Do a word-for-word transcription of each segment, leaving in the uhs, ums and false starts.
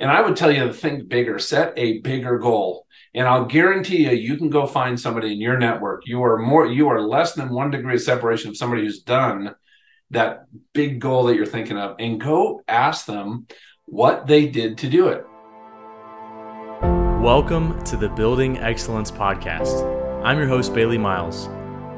And I would tell you to think bigger, set a bigger goal. And I'll guarantee you, you can go find somebody in your network. You are more, you are less than one degree of separation of somebody who's done that big goal that you're thinking of, and go ask them what they did to do it. Welcome to the Building Excellence Podcast. I'm your host, Bailey Miles.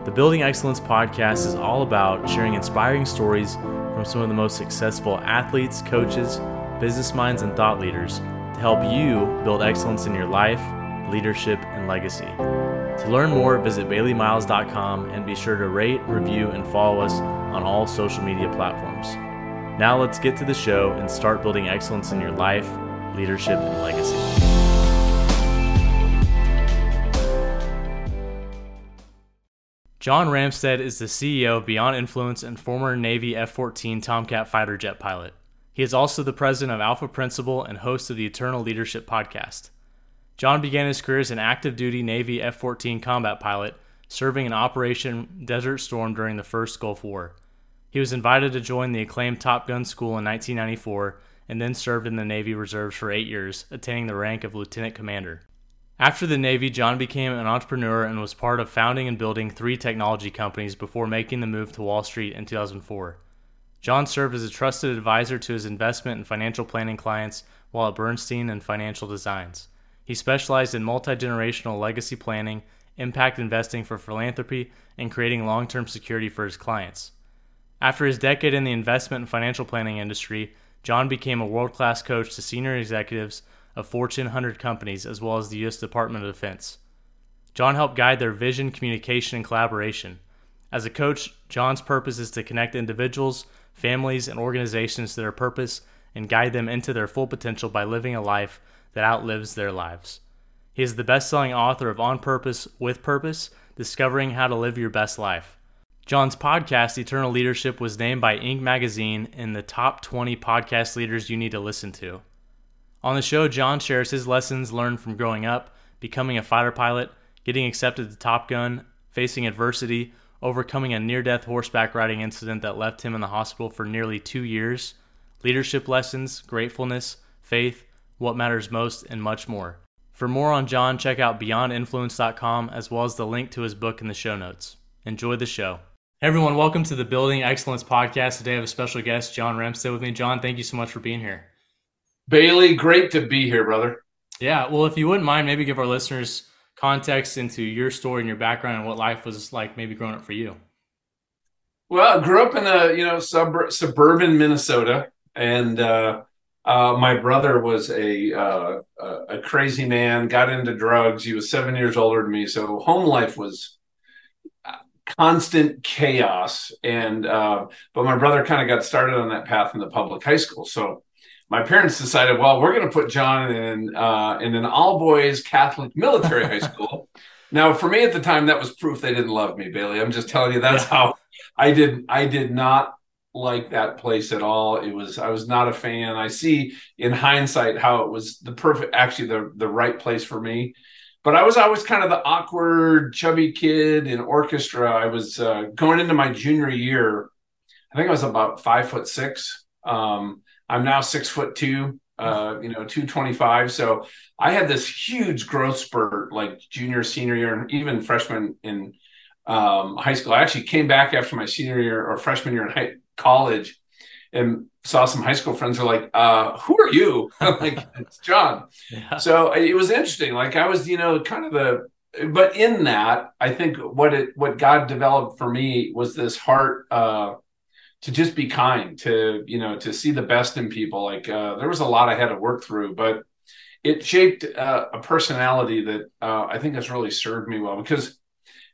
The Building Excellence Podcast is all about sharing inspiring stories from some of the most successful athletes, coaches, business minds, and thought leaders to help you build excellence in your life, leadership, and legacy. To learn more, visit bailey miles dot com and be sure to rate, review, and follow us on all social media platforms. Now let's get to the show and start building excellence in your life, leadership, and legacy. John Ramstead is the C E O of Beyond Influence and former Navy F fourteen Tomcat fighter jet pilot. He is also the president of Alpha Principle and host of the Eternal Leadership Podcast. John began his career as an active-duty Navy F fourteen combat pilot, serving in Operation Desert Storm during the First Gulf War. He was invited to join the acclaimed Top Gun School in nineteen ninety-four and then served in the Navy Reserves for eight years, attaining the rank of lieutenant commander. After the Navy, John became an entrepreneur and was part of founding and building three technology companies before making the move to Wall Street in two thousand four. John served as a trusted advisor to his investment and financial planning clients while at Bernstein and Financial Designs. He specialized in multi-generational legacy planning, impact investing for philanthropy, and creating long-term security for his clients. After his decade in the investment and financial planning industry, John became a world-class coach to senior executives of Fortune one hundred companies as well as the U S Department of Defense. John helped guide their vision, communication, and collaboration. As a coach, John's purpose is to connect individuals, families, and organizations to their purpose and guide them into their full potential by living a life that outlives their lives. He is the best-selling author of On Purpose, With Purpose, Discovering How to Live Your Best Life. John's podcast, Eternal Leadership, was named by Inc. Magazine in the top twenty podcast leaders you need to listen to. On the show, John shares his lessons learned from growing up, becoming a fighter pilot, getting accepted to Top Gun, facing adversity, overcoming a near-death horseback riding incident that left him in the hospital for nearly two years, leadership lessons, gratefulness, faith, what matters most, and much more. For more on John, check out beyond influence dot com as well as the link to his book in the show notes. Enjoy the show. Hey everyone, welcome to the Building Excellence Podcast. Today I have a special guest, John Ramstead, with me. John, thank you so much for being here. Bailey, great to be here, brother. Yeah, well, if you wouldn't mind, maybe give our listeners context into your story and your background and what life was like maybe growing up for you. Well, I grew up in a, you know, sub- suburban Minnesota, and uh, uh, my brother was a, uh, a crazy man, got into drugs. He was seven years older than me. So home life was constant chaos. And, uh, but my brother kind of got started on that path in the public high school. So my parents decided, well, we're going to put John in uh, in an all-boys Catholic military high school. Now, for me at the time, that was proof they didn't love me, Bailey. I'm just telling you, that's yeah. how I did. I did not like that place at all. It was I was not a fan. I see in hindsight how it was the perfect, actually the the right place for me. But I was always kind of the awkward, chubby kid in orchestra. I was uh, going into my junior year. I think I was about five foot six. Um, I'm now six foot two, uh, you know, two twenty-five. So I had this huge growth spurt, like junior, senior year, and even freshman in um, high school. I actually came back after my senior year or freshman year in high, college and saw some high school friends who were like, uh, who are you? I'm like, it's John. Yeah. So it was interesting. Like I was, you know, kind of the, but in that, I think what it, what God developed for me was this heart, uh, to just be kind, to, you know, to see the best in people. Like uh, there was a lot I had to work through, but it shaped uh, a personality that uh, I think has really served me well, because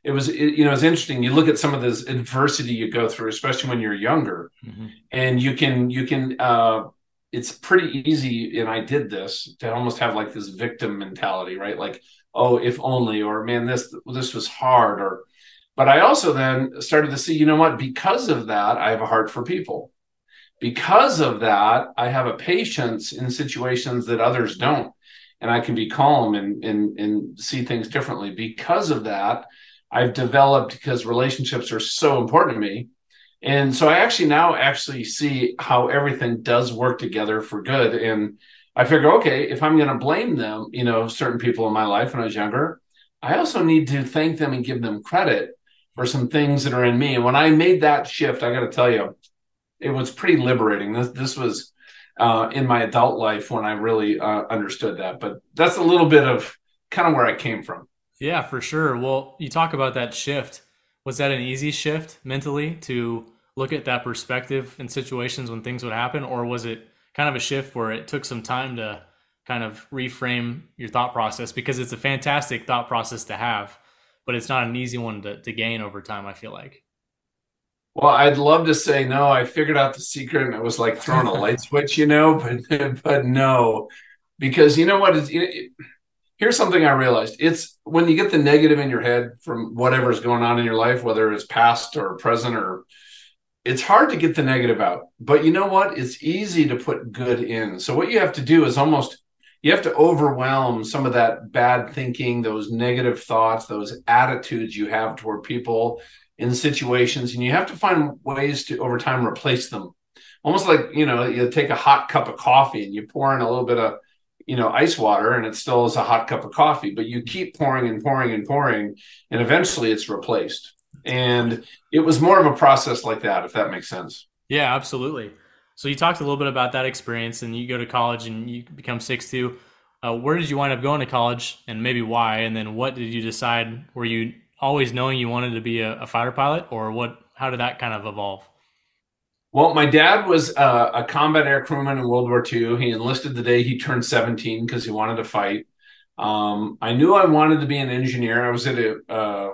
it was, it, you know, it's interesting. You look at some of this adversity you go through, especially when you're younger, mm-hmm. and you can, you can, uh, it's pretty easy. And I did this to almost have like this victim mentality, right? Like, oh, if only, or man, this, this was hard, or, but I also then started to see, you know what, because of that, I have a heart for people. Because of that, I have a patience in situations that others don't. And I can be calm and, and, and see things differently. Because of that, I've developed, because relationships are so important to me. And so I actually now actually see how everything does work together for good. And I figure, okay, if I'm going to blame them, you know, certain people in my life when I was younger, I also need to thank them and give them credit for some things that are in me. And when I made that shift, I got to tell you, it was pretty liberating. This, this was uh, in my adult life when I really uh, understood that. But that's a little bit of kind of where I came from. Yeah, for sure. Well, you talk about that shift. Was that an easy shift mentally to look at that perspective in situations when things would happen? Or was it kind of a shift where it took some time to kind of reframe your thought process? Because it's a fantastic thought process to have, but it's not an easy one to, to gain over time, I feel like. Well, I'd love to say, no, I figured out the secret and it was like throwing a light switch, you know, but but no, because you know what? It's, it, here's something I realized. It's when you get the negative in your head from whatever's going on in your life, whether it's past or present, or it's hard to get the negative out. But you know what? It's easy to put good in. So what you have to do is almost, you have to overwhelm some of that bad thinking, those negative thoughts, those attitudes you have toward people in situations, and you have to find ways to, over time, replace them. Almost like, you know, you take a hot cup of coffee and you pour in a little bit of, you know, ice water, and it still is a hot cup of coffee, but you keep pouring and pouring and pouring, and eventually it's replaced. And it was more of a process like that, if that makes sense. Yeah, absolutely. So you talked a little bit about that experience, and you go to college and you become six two. Uh, where did you wind up going to college, and maybe why? And then what did you decide? Were you always knowing you wanted to be a, a fighter pilot, or what? How did that kind of evolve? Well, my dad was uh, a combat air crewman in World War Two. He enlisted the day he turned seventeen because he wanted to fight. Um, I knew I wanted to be an engineer. I was at a, uh,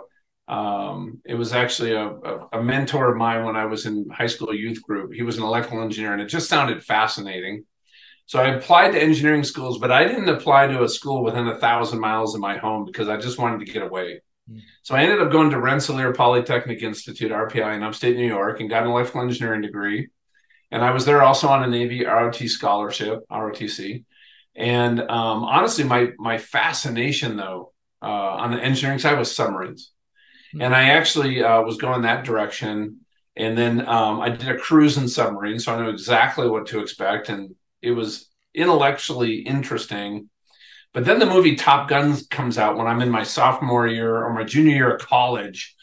um, it was actually a, a mentor of mine when I was in high school youth group. He was an electrical engineer, and it just sounded fascinating. So I applied to engineering schools, but I didn't apply to a school within a thousand miles of my home because I just wanted to get away. So I ended up going to Rensselaer Polytechnic Institute, R P I, in upstate New York, and got an electrical engineering degree. And I was there also on a Navy R O T C scholarship, R O T C. And um, honestly, my my fascination, though, uh, on the engineering side was submarines. And I actually uh, was going that direction. And then um, I did a cruise in submarines, so I knew exactly what to expect. And it was intellectually interesting. But then the movie Top Gun comes out when I'm in my sophomore year or my junior year of college,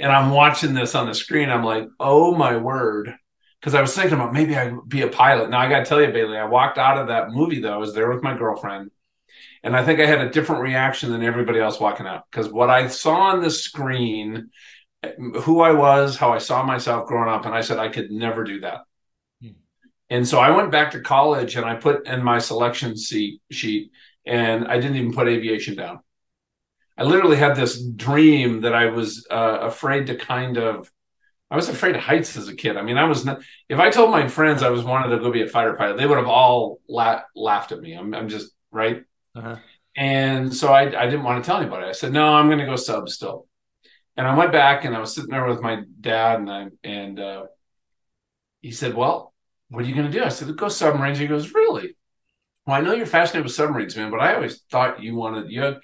and I'm watching this on the screen. I'm like, oh, my word, because I was thinking about maybe I'd be a pilot. Now, I got to tell you, Bailey, I walked out of that movie, though. I was there with my girlfriend, and I think I had a different reaction than everybody else walking out, because what I saw on the screen, who I was, how I saw myself growing up, and I said I could never do that. Hmm. And so I went back to college, and I put in my selection seat, sheet, and I didn't even put aviation down. I literally had this dream that I was uh, afraid to kind of, I was afraid of heights as a kid. I mean, I was not, if I told my friends I was wanted to go be a fighter pilot, they would have all la- laughed at me. I'm, I'm just, right? Uh-huh. And so I, I didn't want to tell anybody. I said, no, I'm going to go sub still. And I went back, and I was sitting there with my dad, and I, and uh, he said, well, what are you going to do? I said, go submarines. He goes, really? Well, I know you're fascinated with submarines, man, but I always thought you wanted, you,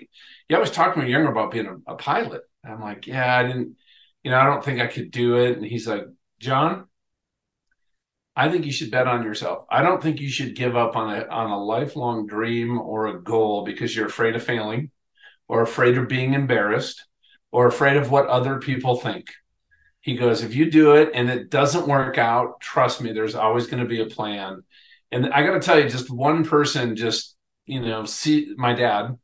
you always talked to me younger about being a, a pilot. And I'm like, yeah, I didn't, you know, I don't think I could do it. And he's like, John, I think you should bet on yourself. I don't think you should give up on a, on a lifelong dream or a goal because you're afraid of failing or afraid of being embarrassed or afraid of what other people think. He goes, if you do it and it doesn't work out, trust me, there's always going to be a plan. And I got to tell you, just one person just, you know, see my dad,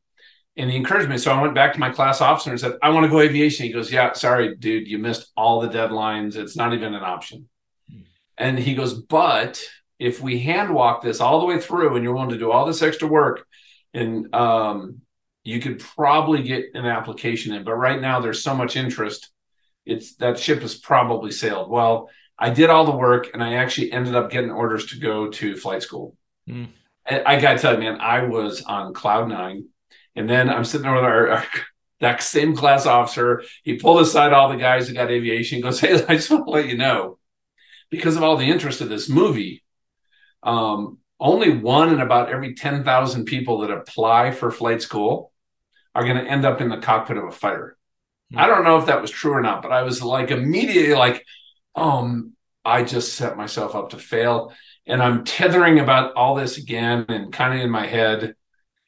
and he encouraged me. So I went back to my class officer and said, I want to go aviation. He goes, yeah, sorry, dude, you missed all the deadlines. It's not even an option. Hmm. And he goes, but if we hand walk this all the way through and you're willing to do all this extra work, and um, you could probably get an application in. But right now there's so much interest. It's that ship has probably sailed. Well, I did all the work, and I actually ended up getting orders to go to flight school. Mm. And I got to tell you, man, I was on cloud nine. And then I'm sitting there with our, our, that same class officer. He pulled aside all the guys that got aviation and goes, hey, I just want to let you know, because of all the interest of this movie, um, only one in about every ten thousand people that apply for flight school are going to end up in the cockpit of a fighter. Mm. I don't know if that was true or not, but I was like immediately like, Um, I just set myself up to fail. And I'm tethering about all this again and kind of in my head.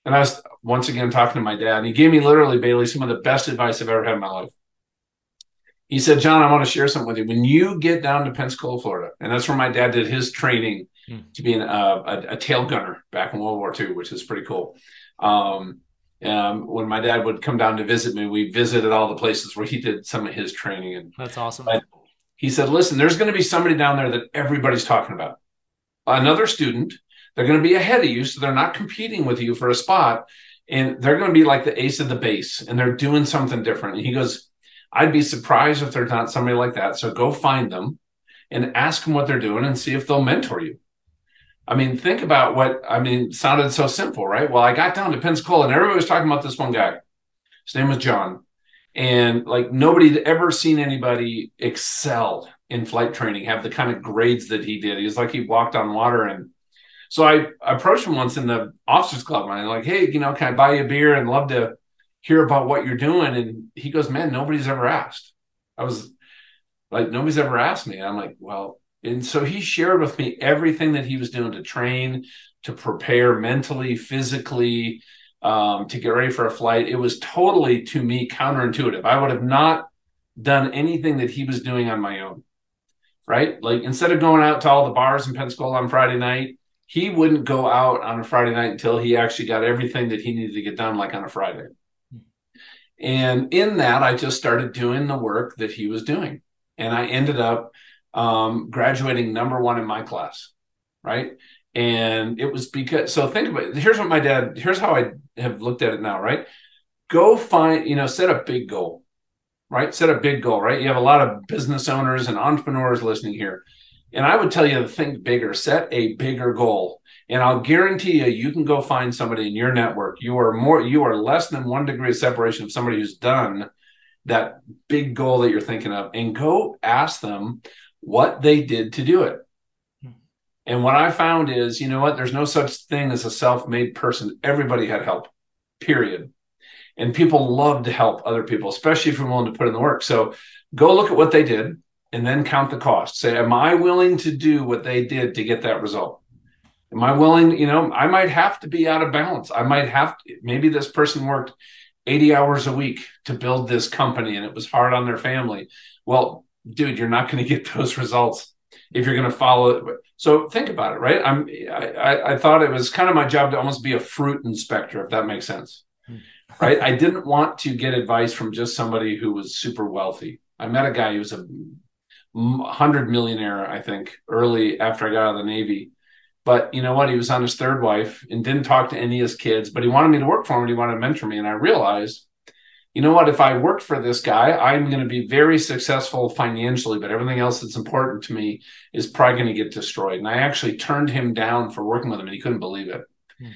And I was once again talking to my dad, and he gave me literally, Bailey, some of the best advice I've ever had in my life. He said, John, I want to share something with you. When you get down to Pensacola, Florida, and that's where my dad did his training hmm. to be an, uh, a, a tail gunner back in World War Two, which is pretty cool. Um, um, when my dad would come down to visit me, we visited all the places where he did some of his training. And that's awesome. I, he said, listen, there's going to be somebody down there that everybody's talking about. Another student, they're going to be ahead of you, so they're not competing with you for a spot, and they're going to be like the ace of the base, and they're doing something different. And he goes, I'd be surprised if there's not somebody like that, so go find them and ask them what they're doing and see if they'll mentor you. I mean, think about what, I mean, sounded so simple, right? Well, I got down to Pensacola, and everybody was talking about this one guy. His name was John, and like nobody had ever seen anybody excel in flight training, have the kind of grades that he did. He was like, he walked on water. And so I approached him once in the officers club, and I'm like, hey, you know, can I buy you a beer and love to hear about what you're doing? And he goes, man, nobody's ever asked. I was like, nobody's ever asked me. And I'm like, well, and so he shared with me everything that he was doing to train, to prepare mentally, physically, um, to get ready for a flight. It was totally, to me, counterintuitive. I would have not done anything that he was doing on my own. Right? Like, instead of going out to all the bars in Pensacola on Friday night, he wouldn't go out on a Friday night until he actually got everything that he needed to get done, like on a Friday. And in that, I just started doing the work that he was doing. And I ended up um, graduating number one in my class. Right? And it was because, so think about it. Here's what my dad, here's how I have looked at it now, right? Go find, you know, set a big goal. Right? Set a big goal, right? You have a lot of business owners and entrepreneurs listening here. And I would tell you to think bigger, set a bigger goal. And I'll guarantee you, you can go find somebody in your network. You are more, you are less than one degree of separation of somebody who's done that big goal that you're thinking of, and go ask them what they did to do it. And what I found is, you know what? There's no such thing as a self-made person. Everybody had help, period. And people love to help other people, especially if you're willing to put in the work. So go look at what they did and then count the cost. Say, am I willing to do what they did to get that result? Am I willing? You know, I might have to be out of balance. I might have to, maybe this person worked eighty hours a week to build this company and it was hard on their family. Well, dude, you're not going to get those results if you're going to follow it. So think about it, right? I'm, I, I thought it was kind of my job to almost be a fruit inspector, if that makes sense. Hmm. Right. I didn't want to get advice from just somebody who was super wealthy. I met a guy who was a hundred millionaire, I think, early after I got out of the Navy. But you know what? He was on his third wife and didn't talk to any of his kids, but he wanted me to work for him and he wanted to mentor me. And I realized, you know what? If I worked for this guy, I'm going to be very successful financially, but everything else that's important to me is probably going to get destroyed. And I actually turned him down for working with him and he couldn't believe it. Hmm.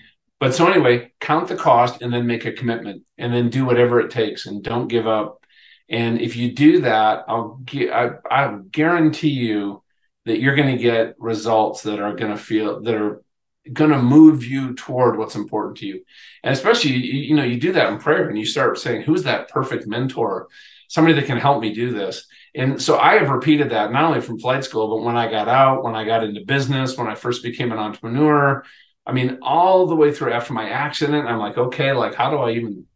But so anyway, count the cost and then make a commitment and then do whatever it takes and don't give up. And if you do that, I'll gu- I, I'll guarantee you that you're going to get results that are going to feel that are going to move you toward what's important to you. And especially, you, you know, you do that in prayer and you start saying, who's that perfect mentor? Somebody that can help me do this. And so I have repeated that not only from flight school, but when I got out, when I got into business, when I first became an entrepreneur, I mean, all the way through after my accident, I'm like, okay, like, how do I even,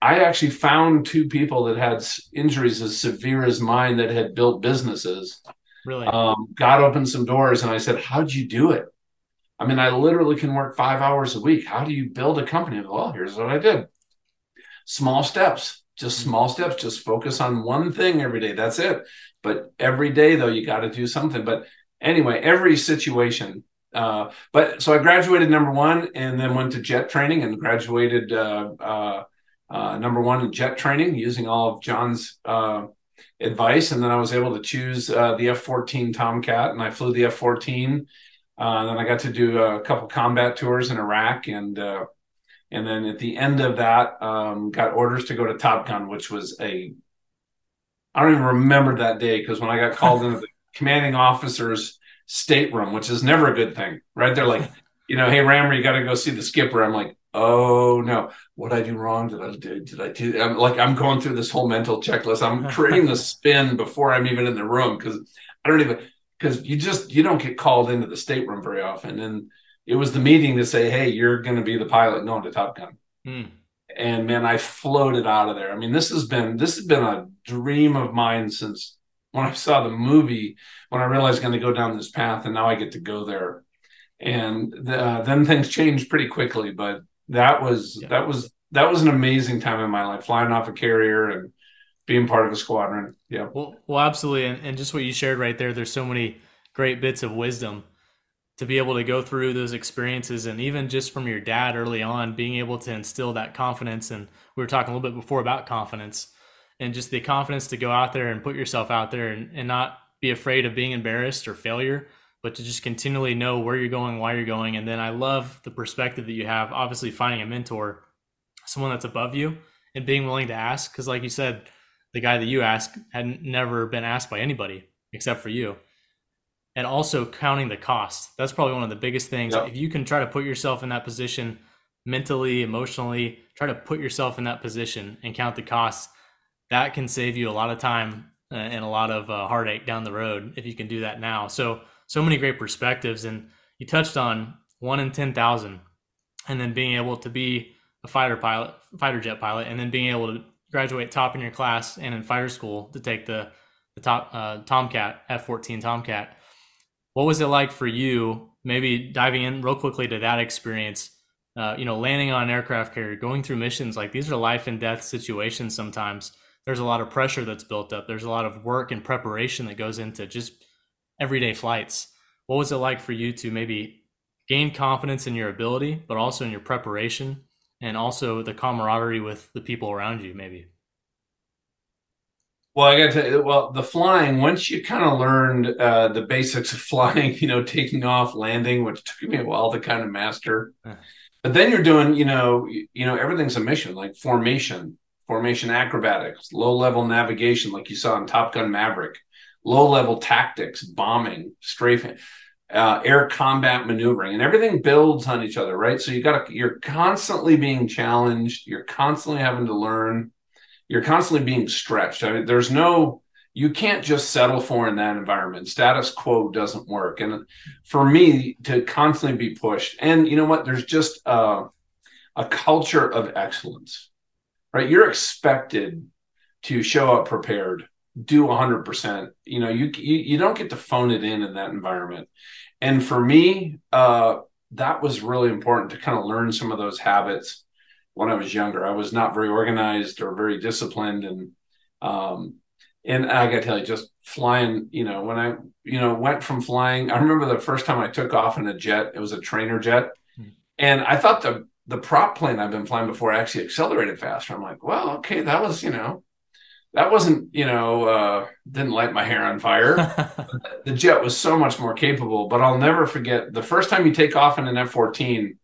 I actually found two people that had injuries as severe as mine that had built businesses. Really? Um, God opened some doors and I said, how'd you do it? I mean, I literally can work five hours a week. How do you build a company? Well, here's what I did. Small steps, just small steps, just focus on one thing every day. That's it. But every day though, you got to do something. But anyway, every situation, Uh, but so I graduated number one and then went to jet training and graduated uh, uh, uh, number one in jet training using all of John's uh, advice. And then I was able to choose uh, the F fourteen Tomcat and I flew the F fourteen. Uh, and then I got to do a couple combat tours in Iraq. And uh, and then at the end of that, um, got orders to go to Top Gun, which was a, I don't even remember that day because when I got called into the commanding officer's stateroom, which is never a good thing, right? They're like, you know, hey, Rammer, you got to go see the skipper. I'm like, oh no, what did I do wrong? Did I do, did I do? I'm like, I'm going through this whole mental checklist. I'm creating the spin before I'm even in the room because I don't even, because you just, you don't get called into the stateroom very often. And it was the meeting to say, hey, you're going to be the pilot going to Top Gun. Hmm. And man, I floated out of there. I mean, this has been, this has been a dream of mine since when I saw the movie, when I realized I'm going to go down this path, and now I get to go there. And the, uh, then things changed pretty quickly, but that was, yeah. that was, that was an amazing time in my life, flying off a carrier and being part of a squadron. Yeah. Well, well, absolutely. And, and just what you shared right there, there's so many great bits of wisdom to be able to go through those experiences. And even just from your dad early on, being able to instill that confidence. And we were talking a little bit before about confidence and just the confidence to go out there and put yourself out there and, and not be afraid of being embarrassed or failure, but to just continually know where you're going, why you're going. And then I love the perspective that you have, obviously finding a mentor, someone that's above you, and being willing to ask. Cause like you said, the guy that you asked had never been asked by anybody except for you. And also counting the cost. That's probably one of the biggest things. Yep. If you can try to put yourself in that position mentally, emotionally, try to put yourself in that position and count the costs, that can save you a lot of time and a lot of uh, heartache down the road if you can do that now. So, so many great perspectives. And you touched on one in ten thousand, and then being able to be a fighter pilot, fighter jet pilot, and then being able to graduate top in your class and in fighter school to take the, the top uh, Tomcat, F fourteen Tomcat. What was it like for you, maybe diving in real quickly to that experience, uh, you know, landing on an aircraft carrier, going through missions? Like, these are life and death situations sometimes. There's a lot of pressure that's built up. There's a lot of work and preparation that goes into just everyday flights. What was it like for you to maybe gain confidence in your ability, but also in your preparation, and also the camaraderie with the people around you, maybe? Well, I got to tell you, well, the flying, once you kind of learned uh, the basics of flying, you know, taking off, landing, which took me a while to kind of master. Huh. But then you're doing, you know, you know, everything's a mission, like formation, formation acrobatics, low-level navigation, like you saw in Top Gun Maverick, low-level tactics, bombing, strafing, uh, air combat maneuvering, and everything builds on each other, right? So you got to, you're constantly being challenged. You're constantly having to learn. You're constantly being stretched. I mean, there's no, you can't just settle for in that environment. Status quo doesn't work. And for me to constantly be pushed, and you know what, there's just uh, a culture of excellence, right? You're expected to show up prepared, do one hundred percent. You know, you, you, you don't get to phone it in in that environment. And for me, uh, that was really important to kind of learn some of those habits. When I was younger, I was not very organized or very disciplined. And, um, and I gotta tell you, just flying, you know, when I, you know, went from flying, I remember the first time I took off in a jet, it was a trainer jet. Mm-hmm. And I thought the, the prop plane I've been flying before actually accelerated faster. I'm like, well, okay, that was, you know, that wasn't, you know, uh, didn't light my hair on fire. The jet was so much more capable, but I'll never forget the first time you take off in an F fourteen,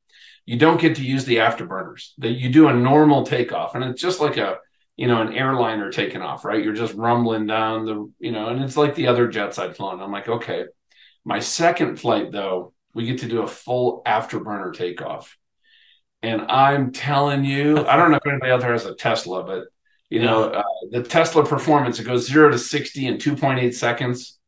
you don't get to use the afterburners. That you do a normal takeoff, and it's just like a, you know, an airliner taking off, right? You're just rumbling down the, you know, and it's like the other jets I'd flown. I'm like, okay. My second flight though, we get to do a full afterburner takeoff, and I'm telling you, I don't know if anybody out there has a Tesla, but you yeah. know, uh, the Tesla performance, it goes zero to sixty in two point eight seconds.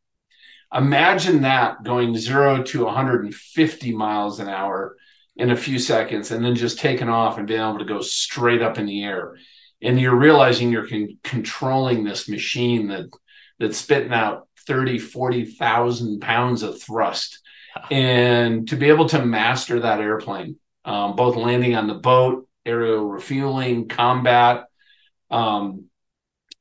Imagine that going zero to one hundred fifty miles an hour in a few seconds, and then just taking off and being able to go straight up in the air. And you're realizing you're con- controlling this machine that that's spitting out thirty, forty thousand pounds of thrust. And to be able to master that airplane, um, both landing on the boat, aerial refueling, combat, um,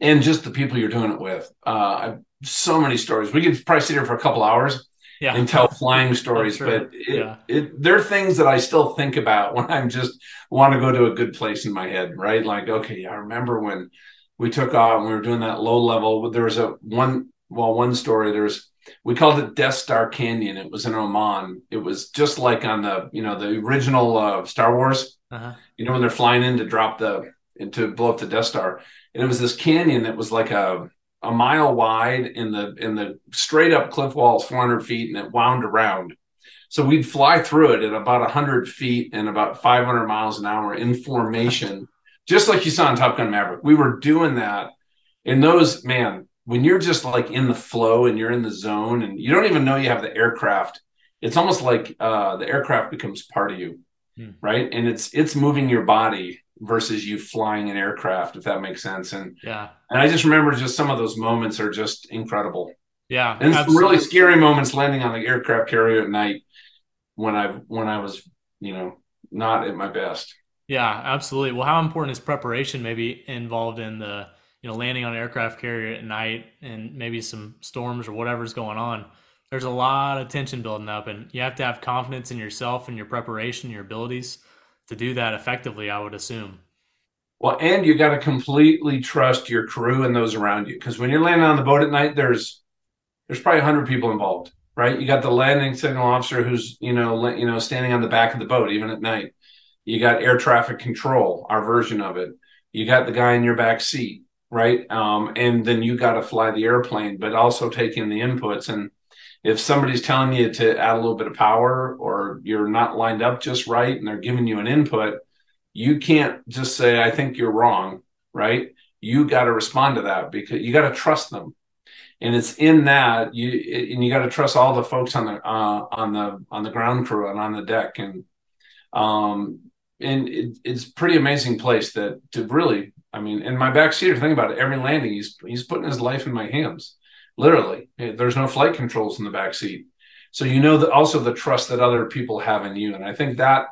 and just the people you're doing it with. Uh, so many stories. We could probably sit here for a couple hours Yeah. and tell flying stories, but it, yeah. it, there are things that I still think about when I'm just want to go to a good place in my head, right? Like, okay, I remember when we took off and we were doing that low level, there was a one, well, one story, there's, we called it Death Star Canyon. It was in Oman. It was just like on the, you know, the original uh, Star Wars, uh-huh. you know, when they're flying in to drop the, to blow up the Death Star. And it was this canyon that was like a, a mile wide in the in the straight up cliff walls, four hundred feet, and it wound around. So we'd fly through it at about one hundred feet and about five hundred miles an hour in formation, just like you saw in Top Gun Maverick. We were doing that. And those, man, when you're just like in the flow and you're in the zone and you don't even know you have the aircraft, it's almost like uh, the aircraft becomes part of you. Hmm. Right. And it's, it's moving your body versus you flying an aircraft, if that makes sense. And yeah, and I just remember just some of those moments are just incredible. Yeah. And some really scary moments landing on the aircraft carrier at night when I, when I was, you know, not at my best. Yeah, absolutely. Well, how important is preparation maybe involved in the, you know, landing on an aircraft carrier at night and maybe some storms or whatever's going on? There's a lot of tension building up, and you have to have confidence in yourself and your preparation, your abilities to do that effectively, I would assume. Well, and you got to completely trust your crew and those around you. Because when you're landing on the boat at night, there's, there's probably a hundred people involved, right? You got the landing signal officer who's, you know, you know, standing on the back of the boat, even at night. You got air traffic control, our version of it. You got the guy in your back seat, right? Um, and then you got to fly the airplane, but also take in the inputs. And if somebody's telling you to add a little bit of power, or you're not lined up just right and they're giving you an input, you can't just say, I think you're wrong, right? You got to respond to that because you got to trust them. And it's in that you, and you got to trust all the folks on the, uh, on the, on the ground crew and on the deck. And, um, and it, it's pretty amazing place that to really, I mean, in my backseater, think about it, every landing, he's, he's putting his life in my hands. Literally, there's no flight controls in the backseat. So, you know, that also the trust that other people have in you. And I think that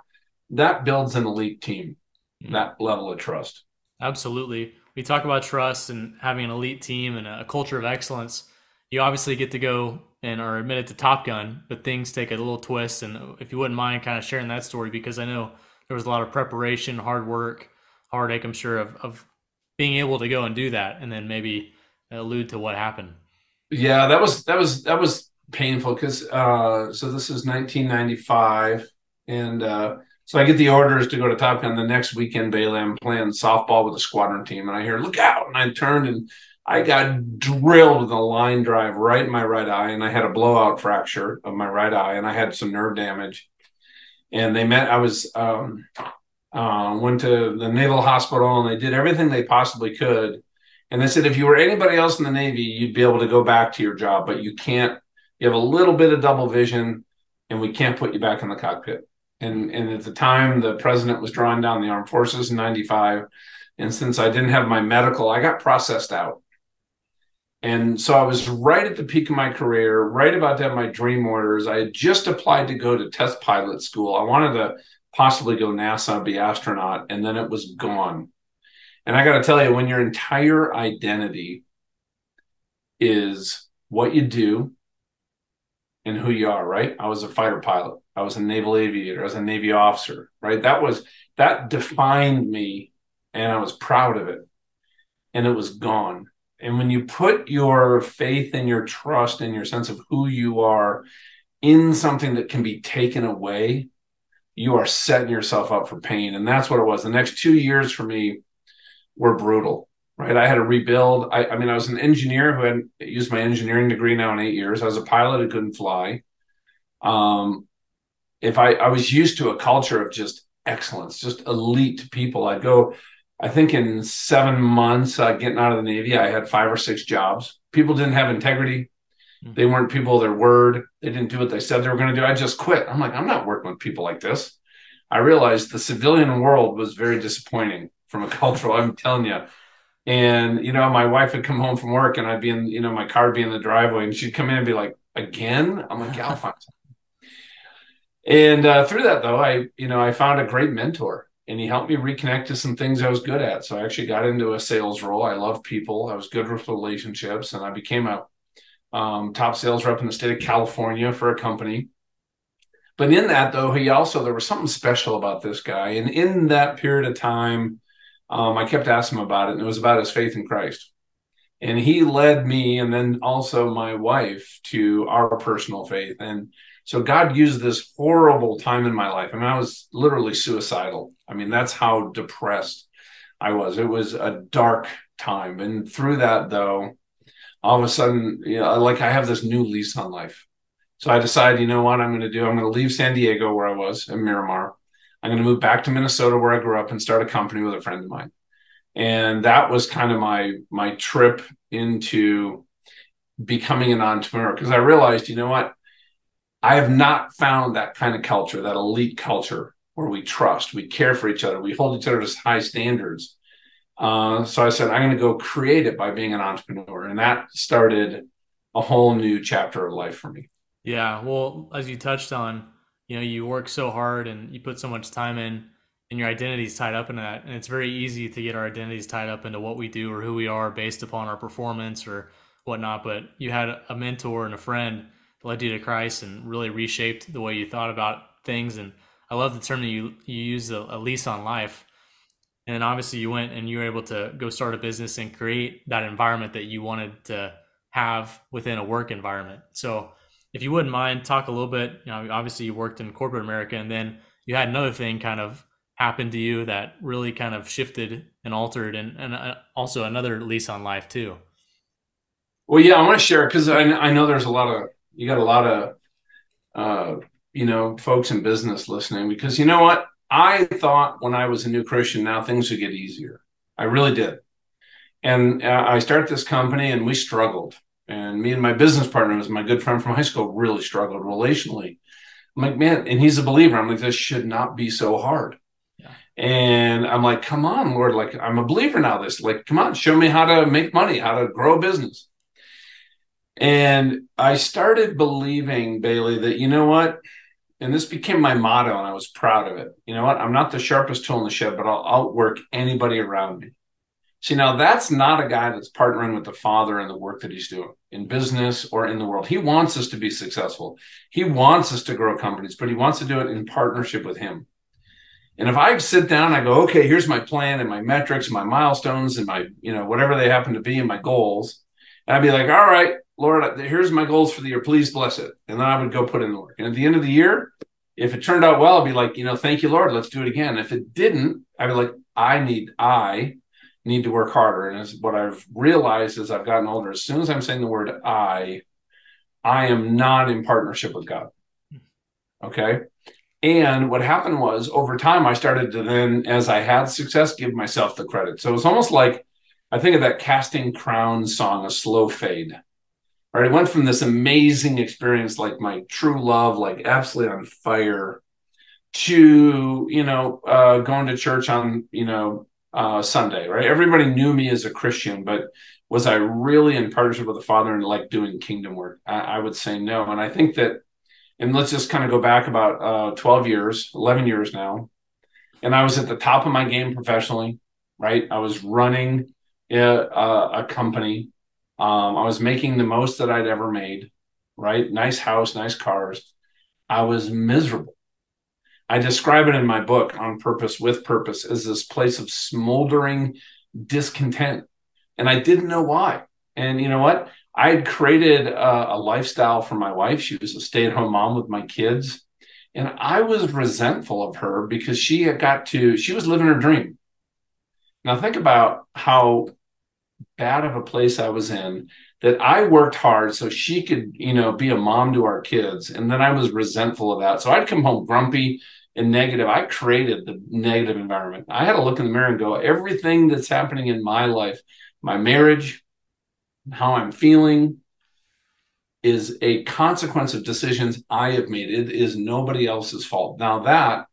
that builds an elite team, mm-hmm. that level of trust. Absolutely. We talk about trust and having an elite team and a culture of excellence. You obviously get to go and are admitted to Top Gun, but things take a little twist. And if you wouldn't mind kind of sharing that story, because I know there was a lot of preparation, hard work, heartache, I'm sure, of, of being able to go and do that, and then maybe allude to what happened. Yeah, that was that was that was painful because uh, so this is nineteen ninety-five, and uh, so I get the orders to go to Top Gun the next weekend. Bailey, I'm playing softball with the squadron team, and I hear "Look out!" and I turned and I got drilled with a line drive right in my right eye, and I had a blowout fracture of my right eye, and I had some nerve damage. And they met. I was um, uh, went to the Naval Hospital, and they did everything they possibly could. And they said, if you were anybody else in the Navy, you'd be able to go back to your job, but you can't, you have a little bit of double vision and we can't put you back in the cockpit. And and at the time, the president was drawing down the armed forces in ninety-five. And since I didn't have my medical, I got processed out. And so I was right at the peak of my career, right about to have my dream orders. I had just applied to go to test pilot school. I wanted to possibly go NASA, be astronaut, and then it was gone. And I got to tell you, when your entire identity is what you do and who you are, right? I was a fighter pilot. I was a naval aviator. I was a Navy officer, right? That was, that defined me, and I was proud of it, and it was gone. And when you put your faith and your trust and your sense of who you are in something that can be taken away, you are setting yourself up for pain. And that's what it was. The next two years for me were brutal, right? I had to rebuild. I, I mean, I was an engineer who hadn't used my engineering degree now in eight years. I was a pilot who couldn't fly. Um, if I, I was used to a culture of just excellence, just elite people. I'd go, I think in seven months uh, getting out of the Navy, I had five or six jobs. People didn't have integrity. Mm-hmm. They weren't people of their word. They didn't do what they said they were going to do. I just quit. I'm like, I'm not working with people like this. I realized the civilian world was very disappointing from a cultural, I'm telling you. And, you know, my wife would come home from work and I'd be in, you know, my car would be in the driveway and she'd come in and be like, again? I'm like, yeah, I'll find something. And uh, through that though, I, you know, I found a great mentor and he helped me reconnect to some things I was good at. So I actually got into a sales role. I love people. I was good with relationships, and I became a um, top sales rep in the state of California for a company. But in that though, he also, there was something special about this guy. And in that period of time, Um, I kept asking him about it, and it was about his faith in Christ. And he led me and then also my wife to our personal faith. And so God used this horrible time in my life. I mean, I was literally suicidal. I mean, that's how depressed I was. It was a dark time. And through that, though, all of a sudden, you know, like I have this new lease on life. So I decided, you know what I'm going to do? I'm going to leave San Diego, where I was, in Miramar. I'm going to move back to Minnesota, where I grew up, and start a company with a friend of mine. And that was kind of my my trip into becoming an entrepreneur, because I realized, you know what, I have not found that kind of culture, that elite culture where we trust, we care for each other, we hold each other to high standards. Uh, so I said, I'm going to go create it by being an entrepreneur. And that started a whole new chapter of life for me. Yeah. Well, as you touched on, you know, you work so hard and you put so much time in, and your identity is tied up in that. And it's very easy to get our identities tied up into what we do or who we are based upon our performance or whatnot. But you had a mentor and a friend that led you to Christ and really reshaped the way you thought about things. And I love the term that you, you use, a, a lease on life. And then obviously you went and you were able to go start a business and create that environment that you wanted to have within a work environment. So if you wouldn't mind, talk a little bit, you know, obviously you worked in corporate America, and then you had another thing kind of happen to you that really kind of shifted and altered, and, and also another lease on life too. Well, yeah, I want to share, because I, I know there's a lot of, you got a lot of, uh, you know, folks in business listening, because you know what? I thought when I was a new Christian, now things would get easier. I really did. And uh, I started this company and we struggled. And me and my business partner, was my good friend from high school, really struggled relationally. I'm like, man, and he's a believer. I'm like, this should not be so hard. Yeah. And I'm like, come on, Lord, like I'm a believer now. This, like, come on, show me how to make money, how to grow a business. And I started believing, Bailey, that, you know what? And this became my motto, and I was proud of it. You know what? I'm not the sharpest tool in the shed, but I'll outwork anybody around me. See, now that's not a guy that's partnering with the Father in the work that he's doing in business or in the world. He wants us to be successful. He wants us to grow companies, but he wants to do it in partnership with him. And if I sit down, I go, okay, here's my plan and my metrics, my milestones and my, you know, whatever they happen to be, and my goals. And I'd be like, all right, Lord, here's my goals for the year. Please bless it. And then I would go put in the work. And at the end of the year, if it turned out well, I'd be like, you know, thank you, Lord. Let's do it again. If it didn't, I'd be like, I need, I need to work harder. And as, what I've realized as I've gotten older, as soon as I'm saying the word I, I am not in partnership with God. Okay. And what happened was, over time, I started to then, as I had success, give myself the credit. So it's almost like, I think of that Casting Crowns song, A Slow Fade. Right, it went from this amazing experience, like my true love, like absolutely on fire, to, you know, uh, going to church on, you know, uh, Sunday, right? Everybody knew me as a Christian, but was I really in partnership with the Father and like doing kingdom work? I, I would say no. And I think that, and let's just kind of go back about uh, twelve years, eleven years now. And I was at the top of my game professionally, right? I was running a, a, a company. Um, I was making the most that I'd ever made, right? Nice house, nice cars. I was miserable. I describe it in my book, On Purpose, With Purpose, as this place of smoldering discontent. And I didn't know why. And you know what? I had created a, a lifestyle for my wife. She was a stay-at-home mom with my kids. And I was resentful of her because she had got to, she was living her dream. Now think about how bad of a place I was in, that I worked hard so she could, you know, be a mom to our kids. And then I was resentful of that. So I'd come home grumpy and negative. I created the negative environment. I had to look in the mirror and go, everything that's happening in my life, my marriage, how I'm feeling, is a consequence of decisions I have made. It is nobody else's fault. Now that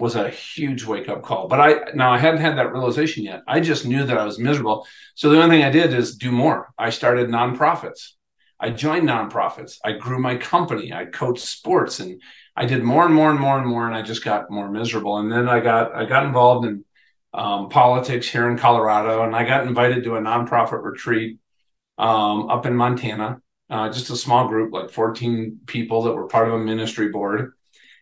was a huge wake-up call. But I now I hadn't had that realization yet. I just knew that I was miserable. So the only thing I did is do more. I started nonprofits. I joined nonprofits. I grew my company. I coached sports. And I did more and more and more and more. And I just got more miserable. And then I got I got involved in um, politics here in Colorado. And I got invited to a nonprofit retreat um, up in Montana. Uh, just a small group, like fourteen people that were part of a ministry board.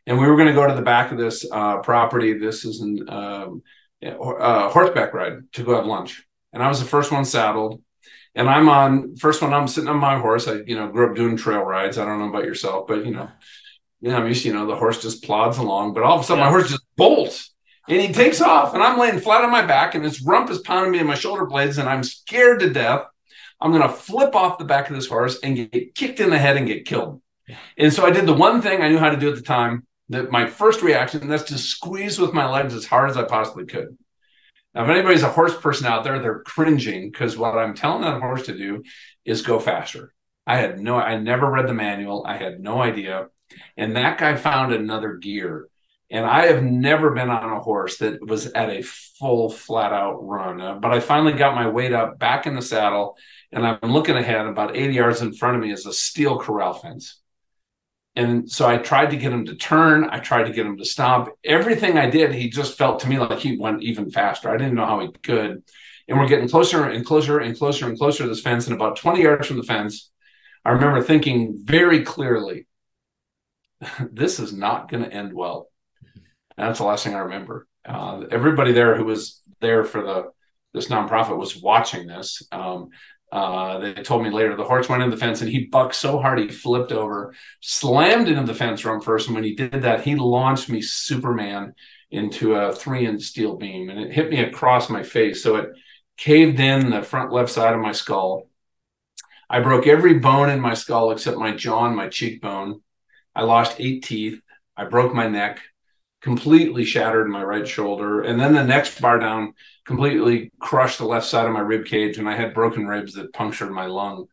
And we were going to go to the back of this uh, property. This is an um, uh, horseback ride to go have lunch. And I was the first one saddled. And I'm on first one. I'm sitting on my horse. I, you know, grew up doing trail rides. I don't know about yourself, but you know, you know, I'm used to, you know, the horse just plods along. But all of a sudden, yeah. My horse just bolts and he takes off. And I'm laying flat on my back, and his rump is pounding me in my shoulder blades, and I'm scared to death. I'm going to flip off the back of this horse and get kicked in the head and get killed. And so I did the one thing I knew how to do at the time. That my first reaction, and that's to squeeze with my legs as hard as I possibly could. Now, if anybody's a horse person out there, they're cringing because what I'm telling that horse to do is go faster. I had no, I never read the manual. I had no idea. And that guy found another gear. And I have never been on a horse that was at a full flat out run. Uh, but I finally got my weight up back in the saddle and I'm looking ahead. About eighty yards in front of me is a steel corral fence. And so I tried to get him to turn. I tried to get him to stop. Everything I did, he just felt to me like he went even faster. I didn't know how he could. And we're getting closer and closer and closer and closer to this fence. And about twenty yards from the fence, I remember thinking very clearly, this is not going to end well. And that's the last thing I remember. Uh, everybody there who was there for the this nonprofit was watching this. Um, Uh, they told me later the horse went into the fence and he bucked so hard he flipped over, slammed into the fence room first. And when he did that, he launched me Superman into a three-inch steel beam and it hit me across my face. So it caved in the front left side of my skull. I broke every bone in my skull except my jaw and my cheekbone. I lost eight teeth. I broke my neck, completely shattered my right shoulder. And then the next bar down completely crushed the left side of my rib cage. And I had broken ribs that punctured my lung.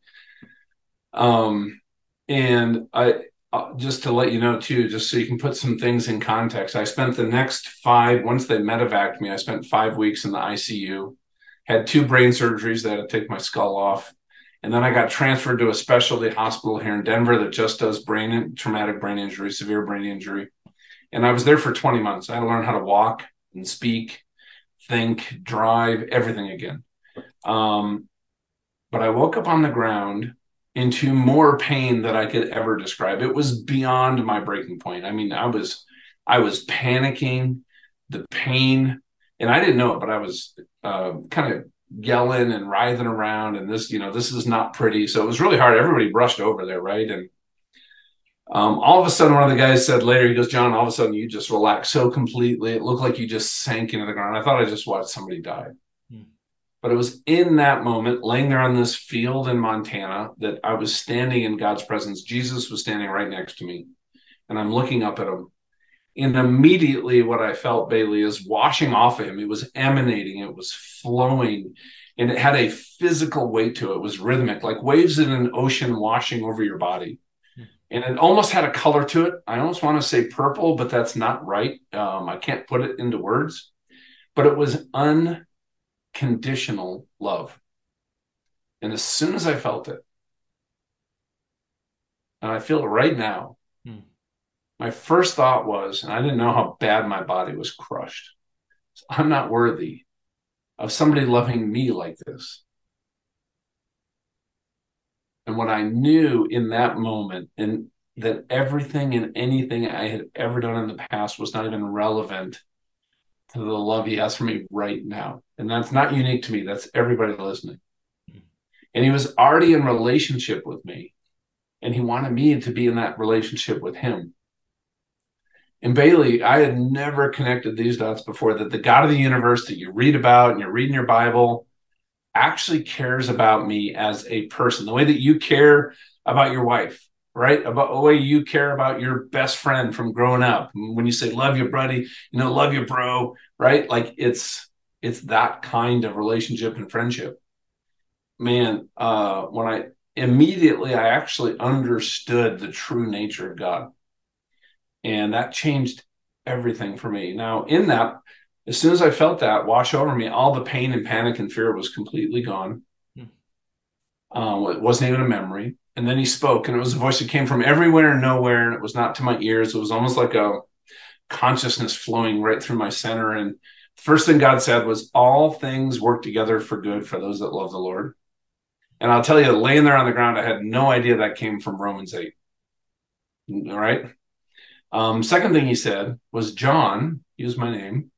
Um, and I, uh, just to let you know too, just so you can put some things in context, I spent the next five, once they medevaced me, I spent five weeks in the I C U, had two brain surgeries that had to take my skull off. And then I got transferred to a specialty hospital here in Denver that just does brain traumatic brain injury, severe brain injury. And I was there for twenty months. I had to learn how to walk and speak, think, drive, everything again. Um, but I woke up on the ground into more pain than I could ever describe. It was beyond my breaking point. I mean, I was, I was panicking, the pain, and I didn't know it, but I was uh, kind of yelling and writhing around. And this, you know, this is not pretty. So it was really hard. Everybody brushed over there, right? And Um, all of a sudden, one of the guys said later, he goes, John, all of a sudden you just relaxed so completely. It looked like you just sank into the ground. I thought I just watched somebody die. Hmm. But it was in that moment, laying there on this field in Montana, that I was standing in God's presence. Jesus was standing right next to me. And I'm looking up at him. And immediately what I felt, Bailey, is washing off of him. It was emanating. It was flowing. And it had a physical weight to it. It was rhythmic, like waves in an ocean washing over your body. And it almost had a color to it. I almost want to say purple, but that's not right. Um, I can't put it into words. But it was unconditional love. And as soon as I felt it, and I feel it right now, hmm. my first thought was, and I didn't know how bad my body was crushed. I'm not worthy of somebody loving me like this. And what I knew in that moment, and that everything and anything I had ever done in the past was not even relevant to the love he has for me right now. And that's not unique to me. That's everybody listening. And he was already in relationship with me. And he wanted me to be in that relationship with him. And Bailey, I had never connected these dots before, that the God of the universe that you read about and you're reading your Bible actually cares about me as a person, the way that you care about your wife, right? About the way you care about your best friend from growing up. When you say, love your buddy, you know, love your bro, right? Like it's, it's that kind of relationship and friendship, man. Uh, when I immediately, I actually understood the true nature of God, and that changed everything for me. Now in that, as soon as I felt that wash over me, all the pain and panic and fear was completely gone. Hmm. Um, it wasn't even a memory. And then he spoke, and it was a voice that came from everywhere and nowhere, and it was not to my ears. It was almost like a consciousness flowing right through my center. And the first thing God said was, all things work together for good for those that love the Lord. And I'll tell you, laying there on the ground, I had no idea that came from Romans eight. All right. Um, second thing he said was, John, use my name.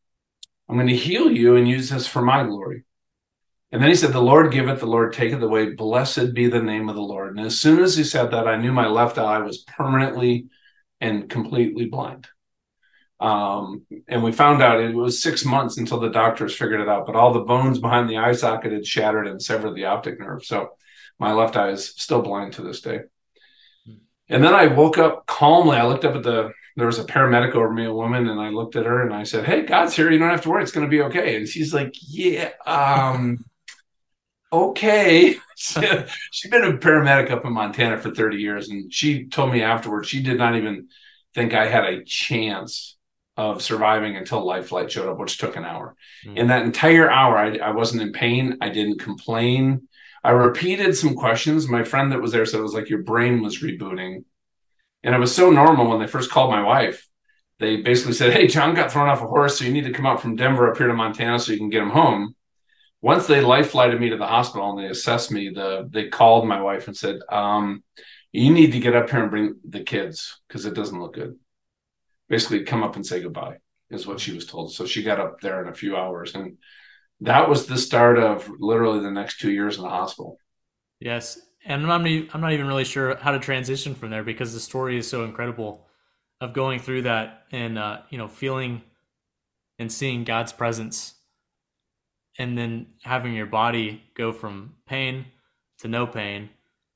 I'm going to heal you and use this for my glory. And then he said, the Lord giveth, the Lord taketh away. Blessed be the name of the Lord. And as soon as he said that, I knew my left eye was permanently and completely blind. Um, and we found out it was six months until the doctors figured it out, but all the bones behind the eye socket had shattered and severed the optic nerve. So my left eye is still blind to this day. And then I woke up calmly. I looked up at the there was a paramedic over me, a woman, and I looked at her and I said, "Hey, God's here. You don't have to worry. It's going to be okay." And she's like, "Yeah, um, okay." she, she'd been a paramedic up in Montana for thirty years. And she told me afterwards, she did not even think I had a chance of surviving until life flight showed up, which took an hour. Mm. And that entire hour, I, I wasn't in pain. I didn't complain. I repeated some questions. My friend that was there said it was like your brain was rebooting. And it was so normal when they first called my wife. They basically said, "Hey, John got thrown off a horse, so you need to come up from Denver up here to Montana so you can get him home." Once they life flighted me to the hospital and they assessed me, the they called my wife and said, um, "You need to get up here and bring the kids because it doesn't look good." Basically, come up and say goodbye is what she was told. So she got up there in a few hours. And that was the start of literally the next two years in the hospital. Yes. And I'm not, I'm not even really sure how to transition from there because the story is so incredible of going through that and, uh, you know, feeling and seeing God's presence and then having your body go from pain to no pain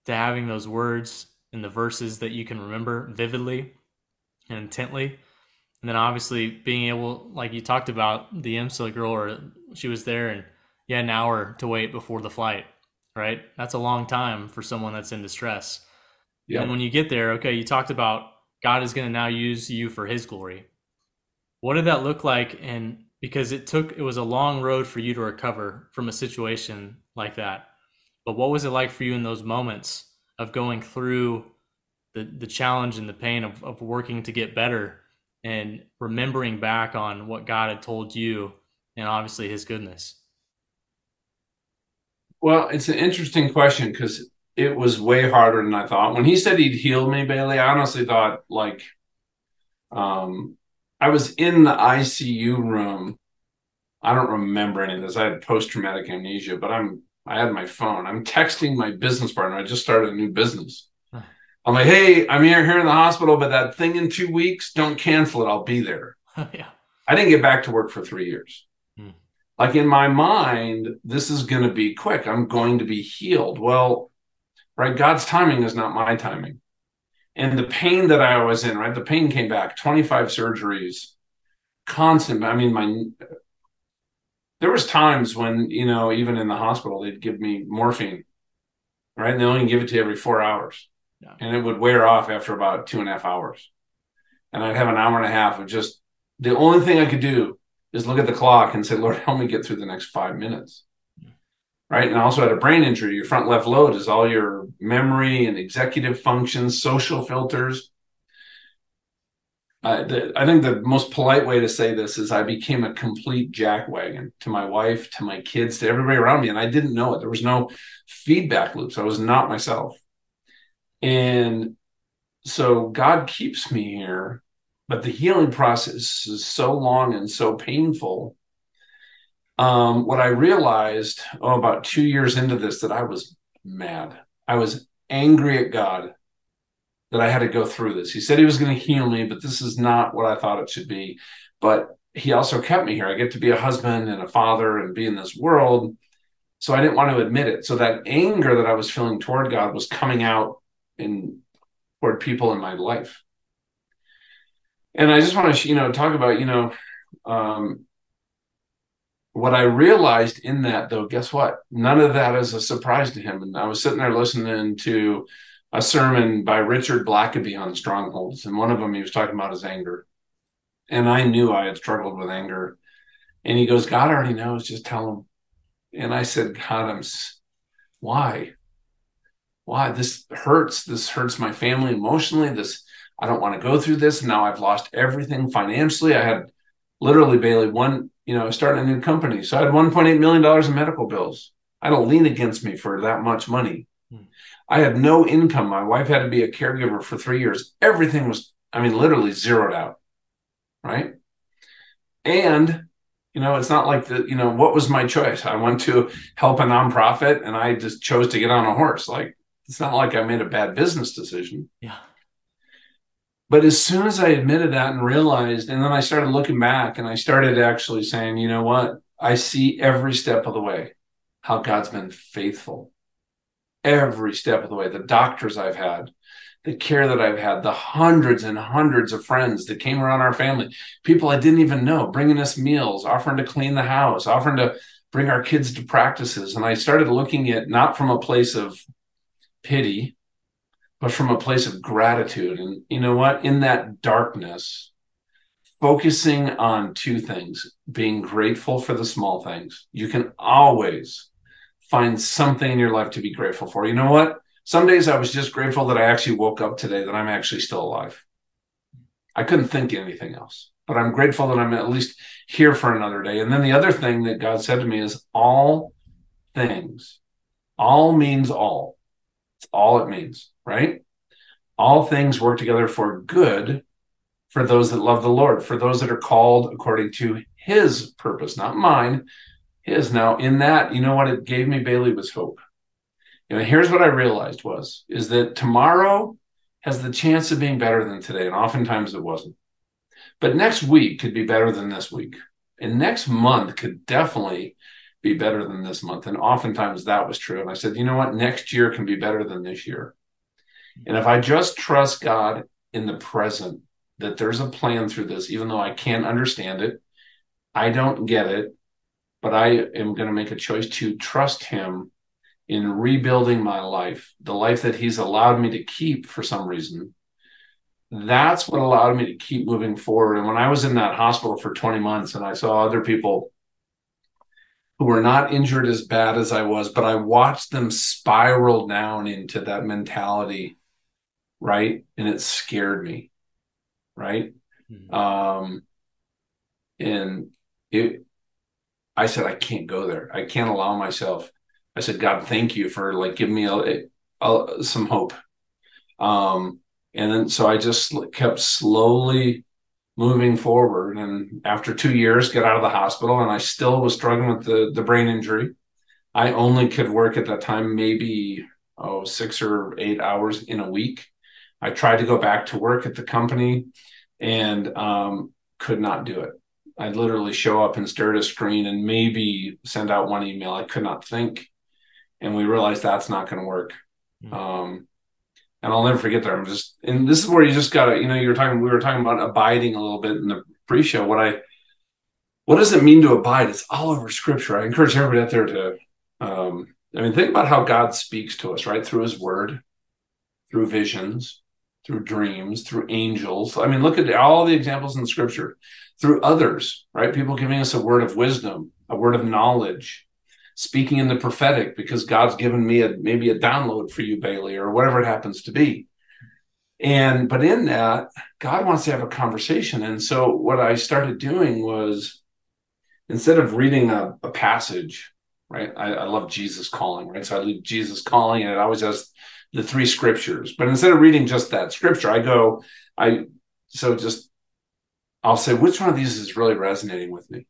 to having those words and the verses that you can remember vividly and intently. And then obviously being able, like you talked about the M S I L girl, or she was there and you had an hour to wait before the flight, right? That's a long time for someone that's in distress. Yeah. And when you get there, okay, you talked about God is going to now use you for his glory. What did that look like? And because it took, it was a long road for you to recover from a situation like that. But what was it like for you in those moments of going through the, the challenge and the pain of, of working to get better and remembering back on what God had told you and obviously his goodness? Well, it's an interesting question because it was way harder than I thought. When he said he'd heal me, Bailey, I honestly thought like um, I was in the I C U room. I don't remember any of this. I had post-traumatic amnesia, but I'm I had my phone. I'm texting my business partner. I just started a new business. I'm like, "Hey, I'm here, here in the hospital, but that thing in two weeks, don't cancel it. I'll be there." Oh, yeah. I didn't get back to work for three years. Hmm. Like in my mind, this is going to be quick. I'm going to be healed. Well, right. God's timing is not my timing. And the pain that I was in, right. The pain came back, twenty-five surgeries, constant. I mean, my, there was times when, you know, even in the hospital, they'd give me morphine, right. And they only give it to you every four hours. And it would wear off after about two and a half hours. And I'd have an hour and a half of just, the only thing I could do is look at the clock and say, "Lord, help me get through the next five minutes. Yeah. Right. And I also had a brain injury. Your front left lobe is all your memory and executive functions, social filters. Uh, the, I think the most polite way to say this is I became a complete jackwagon to my wife, to my kids, to everybody around me. And I didn't know it. There was no feedback loops. I was not myself. And so God keeps me here, but the healing process is so long and so painful. Um, what I realized, oh, about two years into this, that I was mad. I was angry at God that I had to go through this. He said he was going to heal me, but this is not what I thought it should be. But he also kept me here. I get to be a husband and a father and be in this world. So I didn't want to admit it. So that anger that I was feeling toward God was coming out and toward people in my life. And I just want to, you know, talk about, you know, um, what I realized in that, though, guess what? None of that is a surprise to him. And I was sitting there listening to a sermon by Richard Blackaby on strongholds. And one of them, he was talking about his anger. And I knew I had struggled with anger. And he goes, "God already knows, just tell him." And I said, "God, I'm, why? Why? This hurts. This hurts my family emotionally. This, I don't want to go through this. Now I've lost everything financially." I had literally, Bailey, one, you know, starting a new company. So I had one point eight million dollars in medical bills. I had a lien against me for that much money. Hmm. I had no income. My wife had to be a caregiver for three years. Everything was, I mean, literally zeroed out. Right. And you know, it's not like the, you know, what was my choice? I went to help a nonprofit and I just chose to get on a horse. Like, it's not like I made a bad business decision. Yeah. But as soon as I admitted that and realized, and then I started looking back and I started actually saying, you know what? I see every step of the way how God's been faithful. Every step of the way, the doctors I've had, the care that I've had, the hundreds and hundreds of friends that came around our family, people I didn't even know, bringing us meals, offering to clean the house, offering to bring our kids to practices. And I started looking at not from a place of pity, but from a place of gratitude. And you know what? In that darkness, focusing on two things, being grateful for the small things. You can always find something in your life to be grateful for. You know what? Some days I was just grateful that I actually woke up today, that I'm actually still alive. I couldn't think of anything else, but I'm grateful that I'm at least here for another day. And then the other thing that God said to me is all things. All means all. It's all it means, right? All things work together for good for those that love the Lord, for those that are called according to his purpose, not mine, his. Now, in that, you know what it gave me, Bailey, was hope. And here's what I realized was, is that tomorrow has the chance of being better than today. And oftentimes it wasn't. But next week could be better than this week. And next month could definitely be better than this month. And oftentimes that was true. And I said, you know what? Next year can be better than this year. And if I just trust God in the present, that there's a plan through this, even though I can't understand it, I don't get it, but I am going to make a choice to trust him in rebuilding my life, the life that he's allowed me to keep for some reason. That's what allowed me to keep moving forward. And when I was in that hospital for twenty months and I saw other people who were not injured as bad as I was, but I watched them spiral down into that mentality, right? And it scared me, right? Mm-hmm. Um, and it, I said, I can't go there. I can't allow myself. I said, God, thank you for like giving me a, a, some hope. Um, and then so I just kept slowly moving forward. And after two years, got out of the hospital, and I still was struggling with the, the brain injury. I only could work at that time maybe oh six or eight hours in a week. I tried to go back to work at the company and um, could not do it. I'd literally show up and stare at a screen and maybe send out one email. I could not think. And we realized that's not going to work. Mm-hmm. Um, and I'll never forget that. I'm just, and this is where you just got to, you know, you were talking, we were talking about abiding a little bit in the pre-show. What I, what does it mean to abide? It's all over scripture. I encourage everybody out there to, um, I mean, think about how God speaks to us, right? Through his word, through visions, through dreams, through angels. I mean, look at all the examples in scripture, through others, right? People giving us a word of wisdom, a word of knowledge, speaking in the prophetic, because God's given me a, maybe a download for you, Bailey, or whatever it happens to be. And, but in that, God wants to have a conversation. And so what I started doing was, instead of reading a, a passage, right? I, I love Jesus Calling, right? So I read Jesus Calling, and it always has the three scriptures, but instead of reading just that scripture, I go, I, so just, I'll say, which one of these is really resonating with me?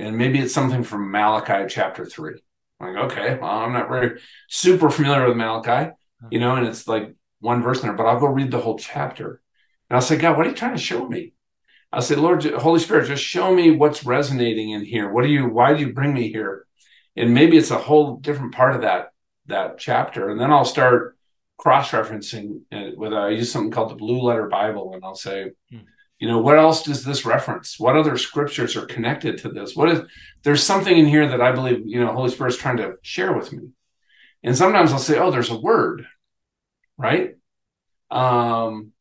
And maybe it's something from Malachi chapter three. I'm like, okay, well, I'm not very super familiar with Malachi, you know, and it's like one verse in there, but I'll go read the whole chapter. And I'll say, God, what are you trying to show me? I'll say, Lord, Holy Spirit, just show me what's resonating in here. What do you, why do you bring me here? And maybe it's a whole different part of that that chapter. And then I'll start cross-referencing it with, uh, I use something called the Blue Letter Bible. And I'll say, hmm. you know, what else does this reference? What other scriptures are connected to this? What is, there's something in here that I believe, you know, Holy Spirit's trying to share with me. And sometimes I'll say, oh, there's a word, right? Um,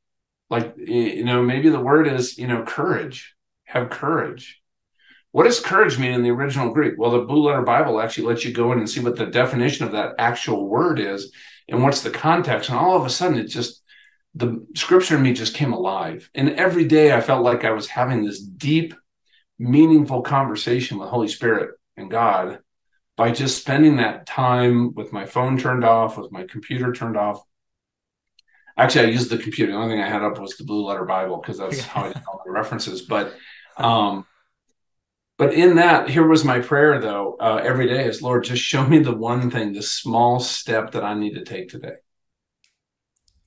like, you know, maybe the word is, you know, courage, have courage. What does courage mean in the original Greek? Well, the Blue Letter Bible actually lets you go in and see what the definition of that actual word is and what's the context. And all of a sudden, it just, the scripture in me just came alive. And every day I felt like I was having this deep, meaningful conversation with Holy Spirit and God by just spending that time with my phone turned off, with my computer turned off. Actually, I used the computer. The only thing I had up was the Blue Letter Bible because that's how I did all my references. But, um, But in that, here was my prayer, though, uh, every day is, Lord, just show me the one thing, the small step that I need to take today.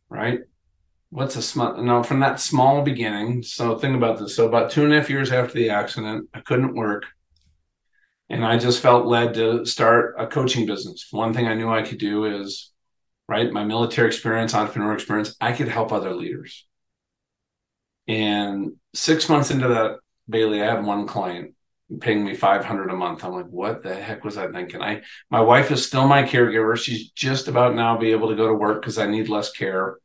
Right? What's a small, now from that small beginning, so think about this. So about two and a half years after the accident, I couldn't work. And I just felt led to start a coaching business. One thing I knew I could do is right? My military experience, entrepreneur experience, I could help other leaders. And six months into that, Bailey, I had one client paying me five hundred dollars a month. I'm like, what the heck was I thinking? I, my wife is still my caregiver. She's just about now be able to go to work because I need less care.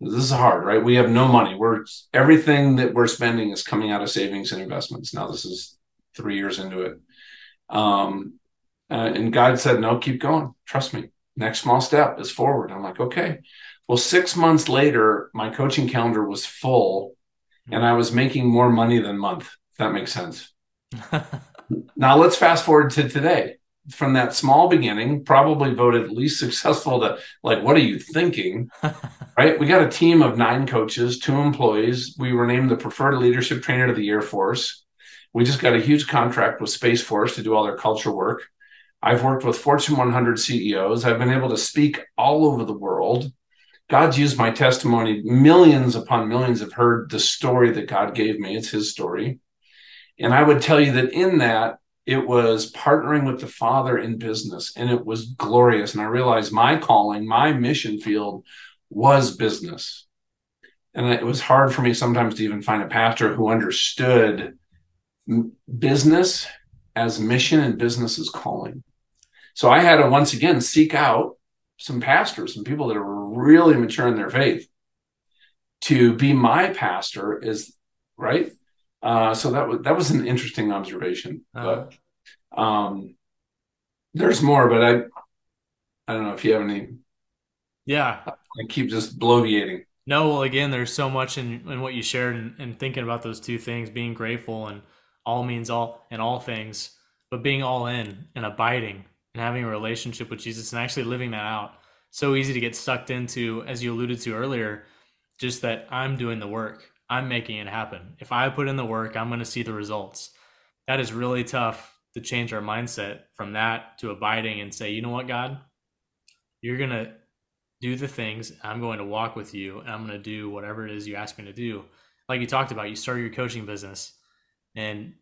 This is hard, right? We have no money. We're everything that we're spending is coming out of savings and investments. Now this is three years into it. Um, uh, and God said, no, keep going. Trust me. Next small step is forward. I'm like, okay. Well, six months later, my coaching calendar was full and I was making more money than month, if that makes sense. Now let's fast forward to today. From that small beginning, probably voted least successful to like, what are you thinking? Right? We got a team of nine coaches, two employees. We were named the preferred leadership trainer to the Air Force. We just got a huge contract with Space Force to do all their culture work. I've worked with Fortune one hundred C E Os. I've been able to speak all over the world. God's used my testimony. Millions upon millions have heard the story that God gave me. It's his story. And I would tell you that in that, it was partnering with the Father in business, and it was glorious. And I realized my calling, my mission field was business. And it was hard for me sometimes to even find a pastor who understood business as mission and business as calling. So I had to, once again, seek out some pastors, some people that are really mature in their faith to be my pastor is, right? Uh, so that was that was an interesting observation, but um, there's more. But I, I don't know if you have any. Yeah, I keep just bloviating. No, well, again, there's so much in, in what you shared, and, and thinking about those two things: being grateful and all means all and all things, but being all in and abiding and having a relationship with Jesus and actually living that out. So easy to get sucked into, as you alluded to earlier, just that I'm doing the work. I'm making it happen. If I put in the work, I'm going to see the results. That is really tough to change our mindset from that to abiding and say, you know what, God, you're going to do the things. I'm going to walk with you and I'm going to do whatever it is you ask me to do. Like you talked about, you started your coaching business and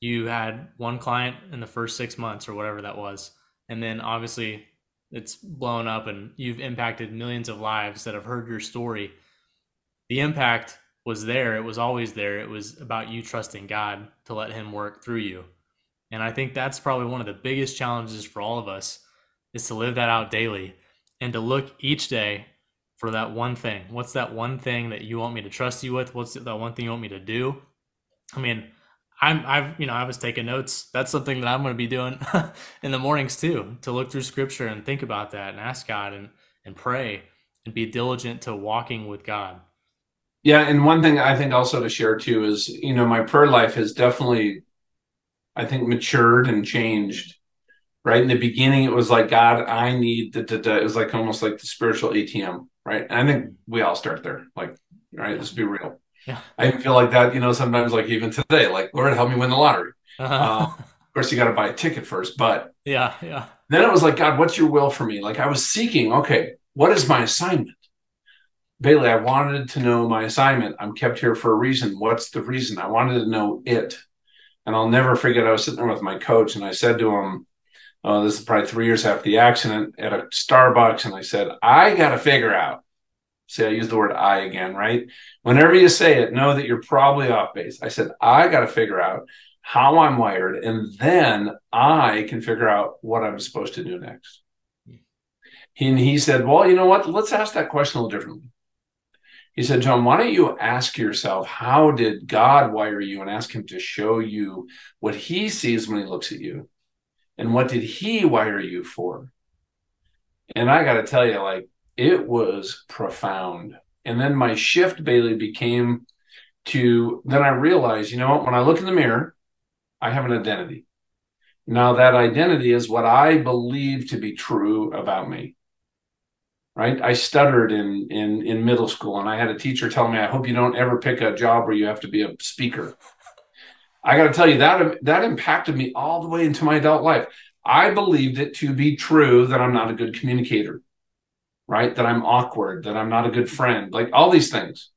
you had one client in the first six months or whatever that was. And then obviously it's blown up and you've impacted millions of lives that have heard your story. The impact was there. It was always there. It was about you trusting God to let him work through you. And I think that's probably one of the biggest challenges for all of us is to live that out daily and to look each day for that one thing. What's that one thing that you want me to trust you with? What's that one thing you want me to do? I mean, I'm, I've, you know, I was taking notes. That's something that I'm going to be doing in the mornings too, to look through scripture and think about that and ask God and, and pray and be diligent to walking with God. Yeah. And one thing I think also to share too is, you know, my prayer life has definitely, I think, matured and changed, right? In the beginning, it was like, God, I need the, the, the it was like almost like the spiritual A T M, right? And I think we all start there. Like, right, let's be real. Yeah. I feel like that, you know, sometimes like even today, like, Lord, help me win the lottery. Uh-huh. Uh, of course, you got to buy a ticket first, but yeah, yeah. Then it was like, God, what's your will for me? Like I was seeking, okay, what is my assignment? Bailey, I wanted to know my assignment. I'm kept here for a reason. What's the reason? I wanted to know it. And I'll never forget, I was sitting there with my coach and I said to him, oh, this is probably three years after the accident at a Starbucks. And I said, I got to figure out. See, I use the word I again, right? Whenever you say it, know that you're probably off base. I said, I got to figure out how I'm wired. And then I can figure out what I'm supposed to do next. And he said, well, you know what? Let's ask that question a little differently. He said, John, why don't you ask yourself, how did God wire you, and ask him to show you what he sees when he looks at you? And what did he wire you for? And I got to tell you, like, it was profound. And then my shift, Bailey, became to, then I realized, you know what, when I look in the mirror, I have an identity. Now that identity is what I believe to be true about me. Right. I stuttered in, in, in middle school and I had a teacher tell me, I hope you don't ever pick a job where you have to be a speaker. I got to tell you that that impacted me all the way into my adult life. I believed it to be true that I'm not a good communicator, right? That I'm awkward, that I'm not a good friend, like all these things.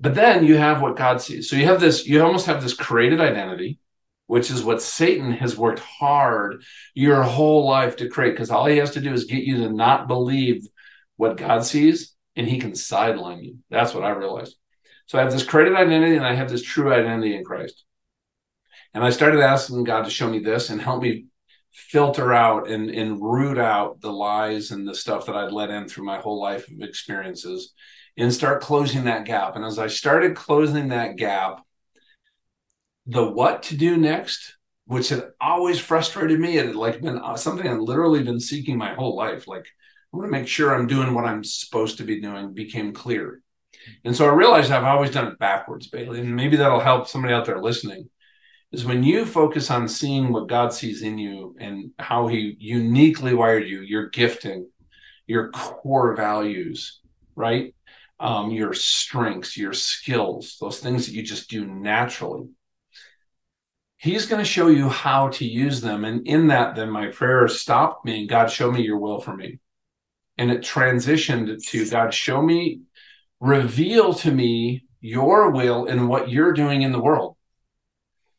But then you have what God sees. So you have this, you almost have this created identity, which is what Satan has worked hard your whole life to create, because all he has to do is get you to not believe what God sees, and he can sideline you. That's what I realized. So I have this created identity, and I have this true identity in Christ. And I started asking God to show me this and help me filter out and, and root out the lies and the stuff that I'd let in through my whole life of experiences, and start closing that gap. And as I started closing that gap, the what to do next, which had always frustrated me, it had like been something I'd literally been seeking my whole life. Like, I want to make sure I'm doing what I'm supposed to be doing, became clear. And so I realized I've always done it backwards, Bailey, and maybe that'll help somebody out there listening. Is when you focus on seeing what God sees in you and how he uniquely wired you, your gifting, your core values, right? Um, your strengths, your skills, those things that you just do naturally. He's going to show you how to use them. And in that, then my prayer stopped me and God, show me your will for me. And it transitioned to God, show me, reveal to me your will and what you're doing in the world.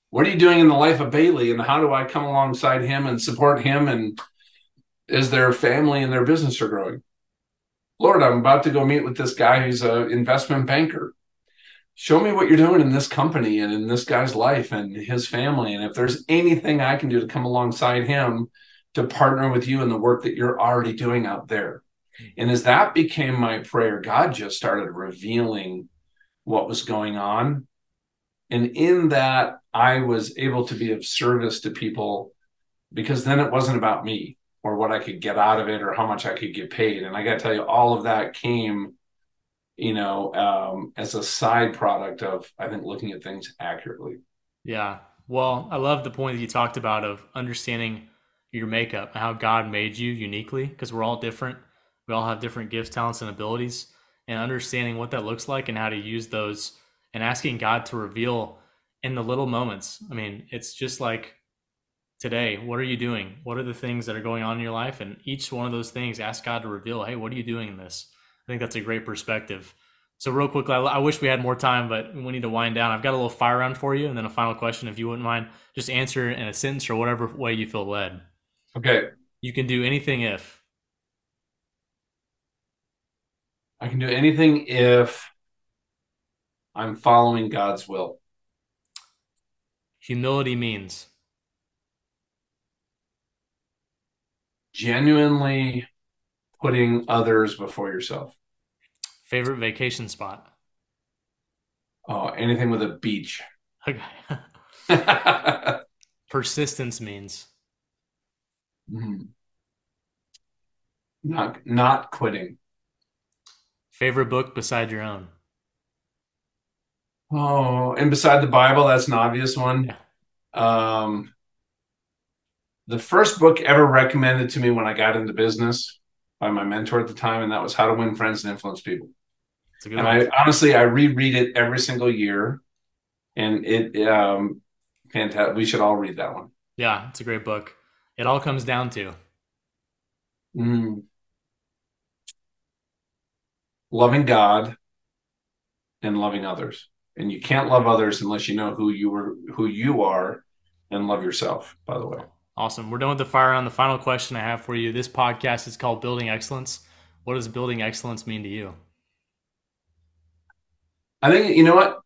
What are you doing in the life of Bailey, and how do I come alongside him and support him? And is their family and their business are growing? Lord, I'm about to go meet with this guy who's an investment banker. Show me what you're doing in this company and in this guy's life and his family. And if there's anything I can do to come alongside him to partner with you in the work that you're already doing out there. And as that became my prayer, God just started revealing what was going on. And in that, I was able to be of service to people, because then it wasn't about me or what I could get out of it or how much I could get paid. And I got to tell you, all of that came, you know, um, as a side product of, I think, looking at things accurately. Yeah. Well, I love the point that you talked about of understanding your makeup, how God made you uniquely, because we're all different. We all have different gifts, talents, and abilities, and understanding what that looks like and how to use those, and asking God to reveal in the little moments. I mean, it's just like today, what are you doing? What are the things that are going on in your life? And each one of those things, ask God to reveal, hey, what are you doing in this? I think that's a great perspective. So real quickly, I, I wish we had more time, but we need to wind down. I've got a little fire round for you, and then a final question, if you wouldn't mind, just answer in a sentence or whatever way you feel led. Okay. You can do anything if. I can do anything if I'm following God's will. Humility means? Genuinely putting others before yourself. Favorite vacation spot? Oh, anything with a beach. Okay. Persistence means? Mm-hmm. Not, not quitting. Favorite book beside your own? Oh, and beside the Bible, that's an obvious one. Yeah. Um, the first book ever recommended to me when I got into business by my mentor at the time, and that was How to Win Friends and Influence People. And one. I honestly, I reread it every single year, and it, um, fantastic. We should all read that one. Yeah, it's a great book. It all comes down to mm. loving God and loving others. And you can't love others unless you know who you were, who you are, and love yourself, by the way. Awesome. We're done with the fire round. The final question I have for you. This podcast is called Building Excellence. What does building excellence mean to you? I think, you know what?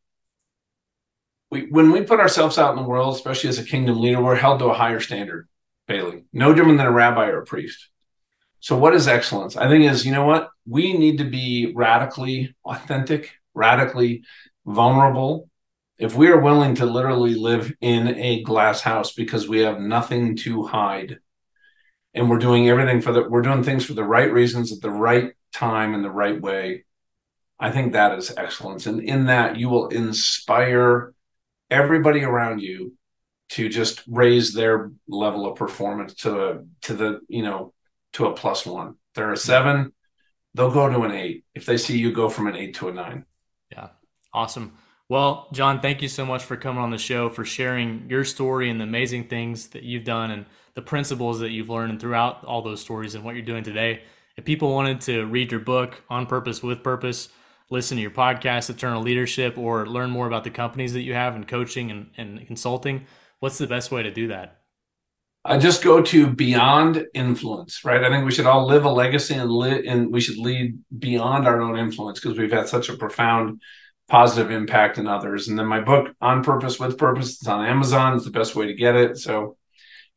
We, when we put ourselves out in the world, especially as a kingdom leader, we're held to a higher standard, Bailey. No different than a rabbi or a priest. So what is excellence? I think is, you know what? We need to be radically authentic, radically vulnerable, if we are willing to literally live in a glass house because we have nothing to hide, and we're doing everything for the, we're doing things for the right reasons at the right time in the right way. I think that is excellence. And in that, you will inspire everybody around you to just raise their level of performance to, to the, you know, to a plus one. They're a seven, they'll go to an eight. If they see you go from an eight to a nine. Yeah. Awesome. Well, John, thank you so much for coming on the show, for sharing your story and the amazing things that you've done and the principles that you've learned throughout all those stories and what you're doing today. If people wanted to read your book, On Purpose, With Purpose, listen to your podcast, Eternal Leadership, or learn more about the companies that you have and coaching and, and consulting, what's the best way to do that? I just go to Beyond Influence, right? I think we should all live a legacy and, li- and we should lead beyond our own influence because we've had such a profound positive impact in others. And then my book, On Purpose, With Purpose, it's on Amazon. It's the best way to get it. So,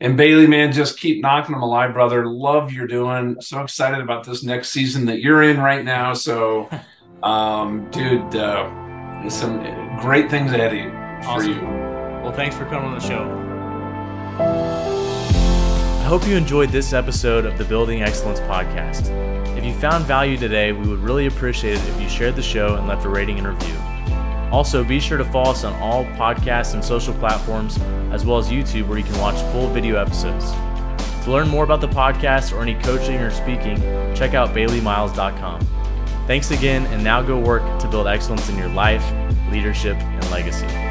and Bailey, man, just keep knocking them alive, brother. Love you're doing. So excited about this next season that you're in right now. So, um, dude, uh, there's some great things ahead of you for awesome. you. Well, thanks for coming on the show. I hope you enjoyed this episode of the Building Excellence Podcast. If you found value today, we would really appreciate it if you shared the show and left a rating and review. Also, be sure to follow us on all podcasts and social platforms, as well as YouTube, where you can watch full video episodes. To learn more about the podcast or any coaching or speaking, check out bailey miles dot com. Thanks again, and now go work to build excellence in your life, leadership, and legacy.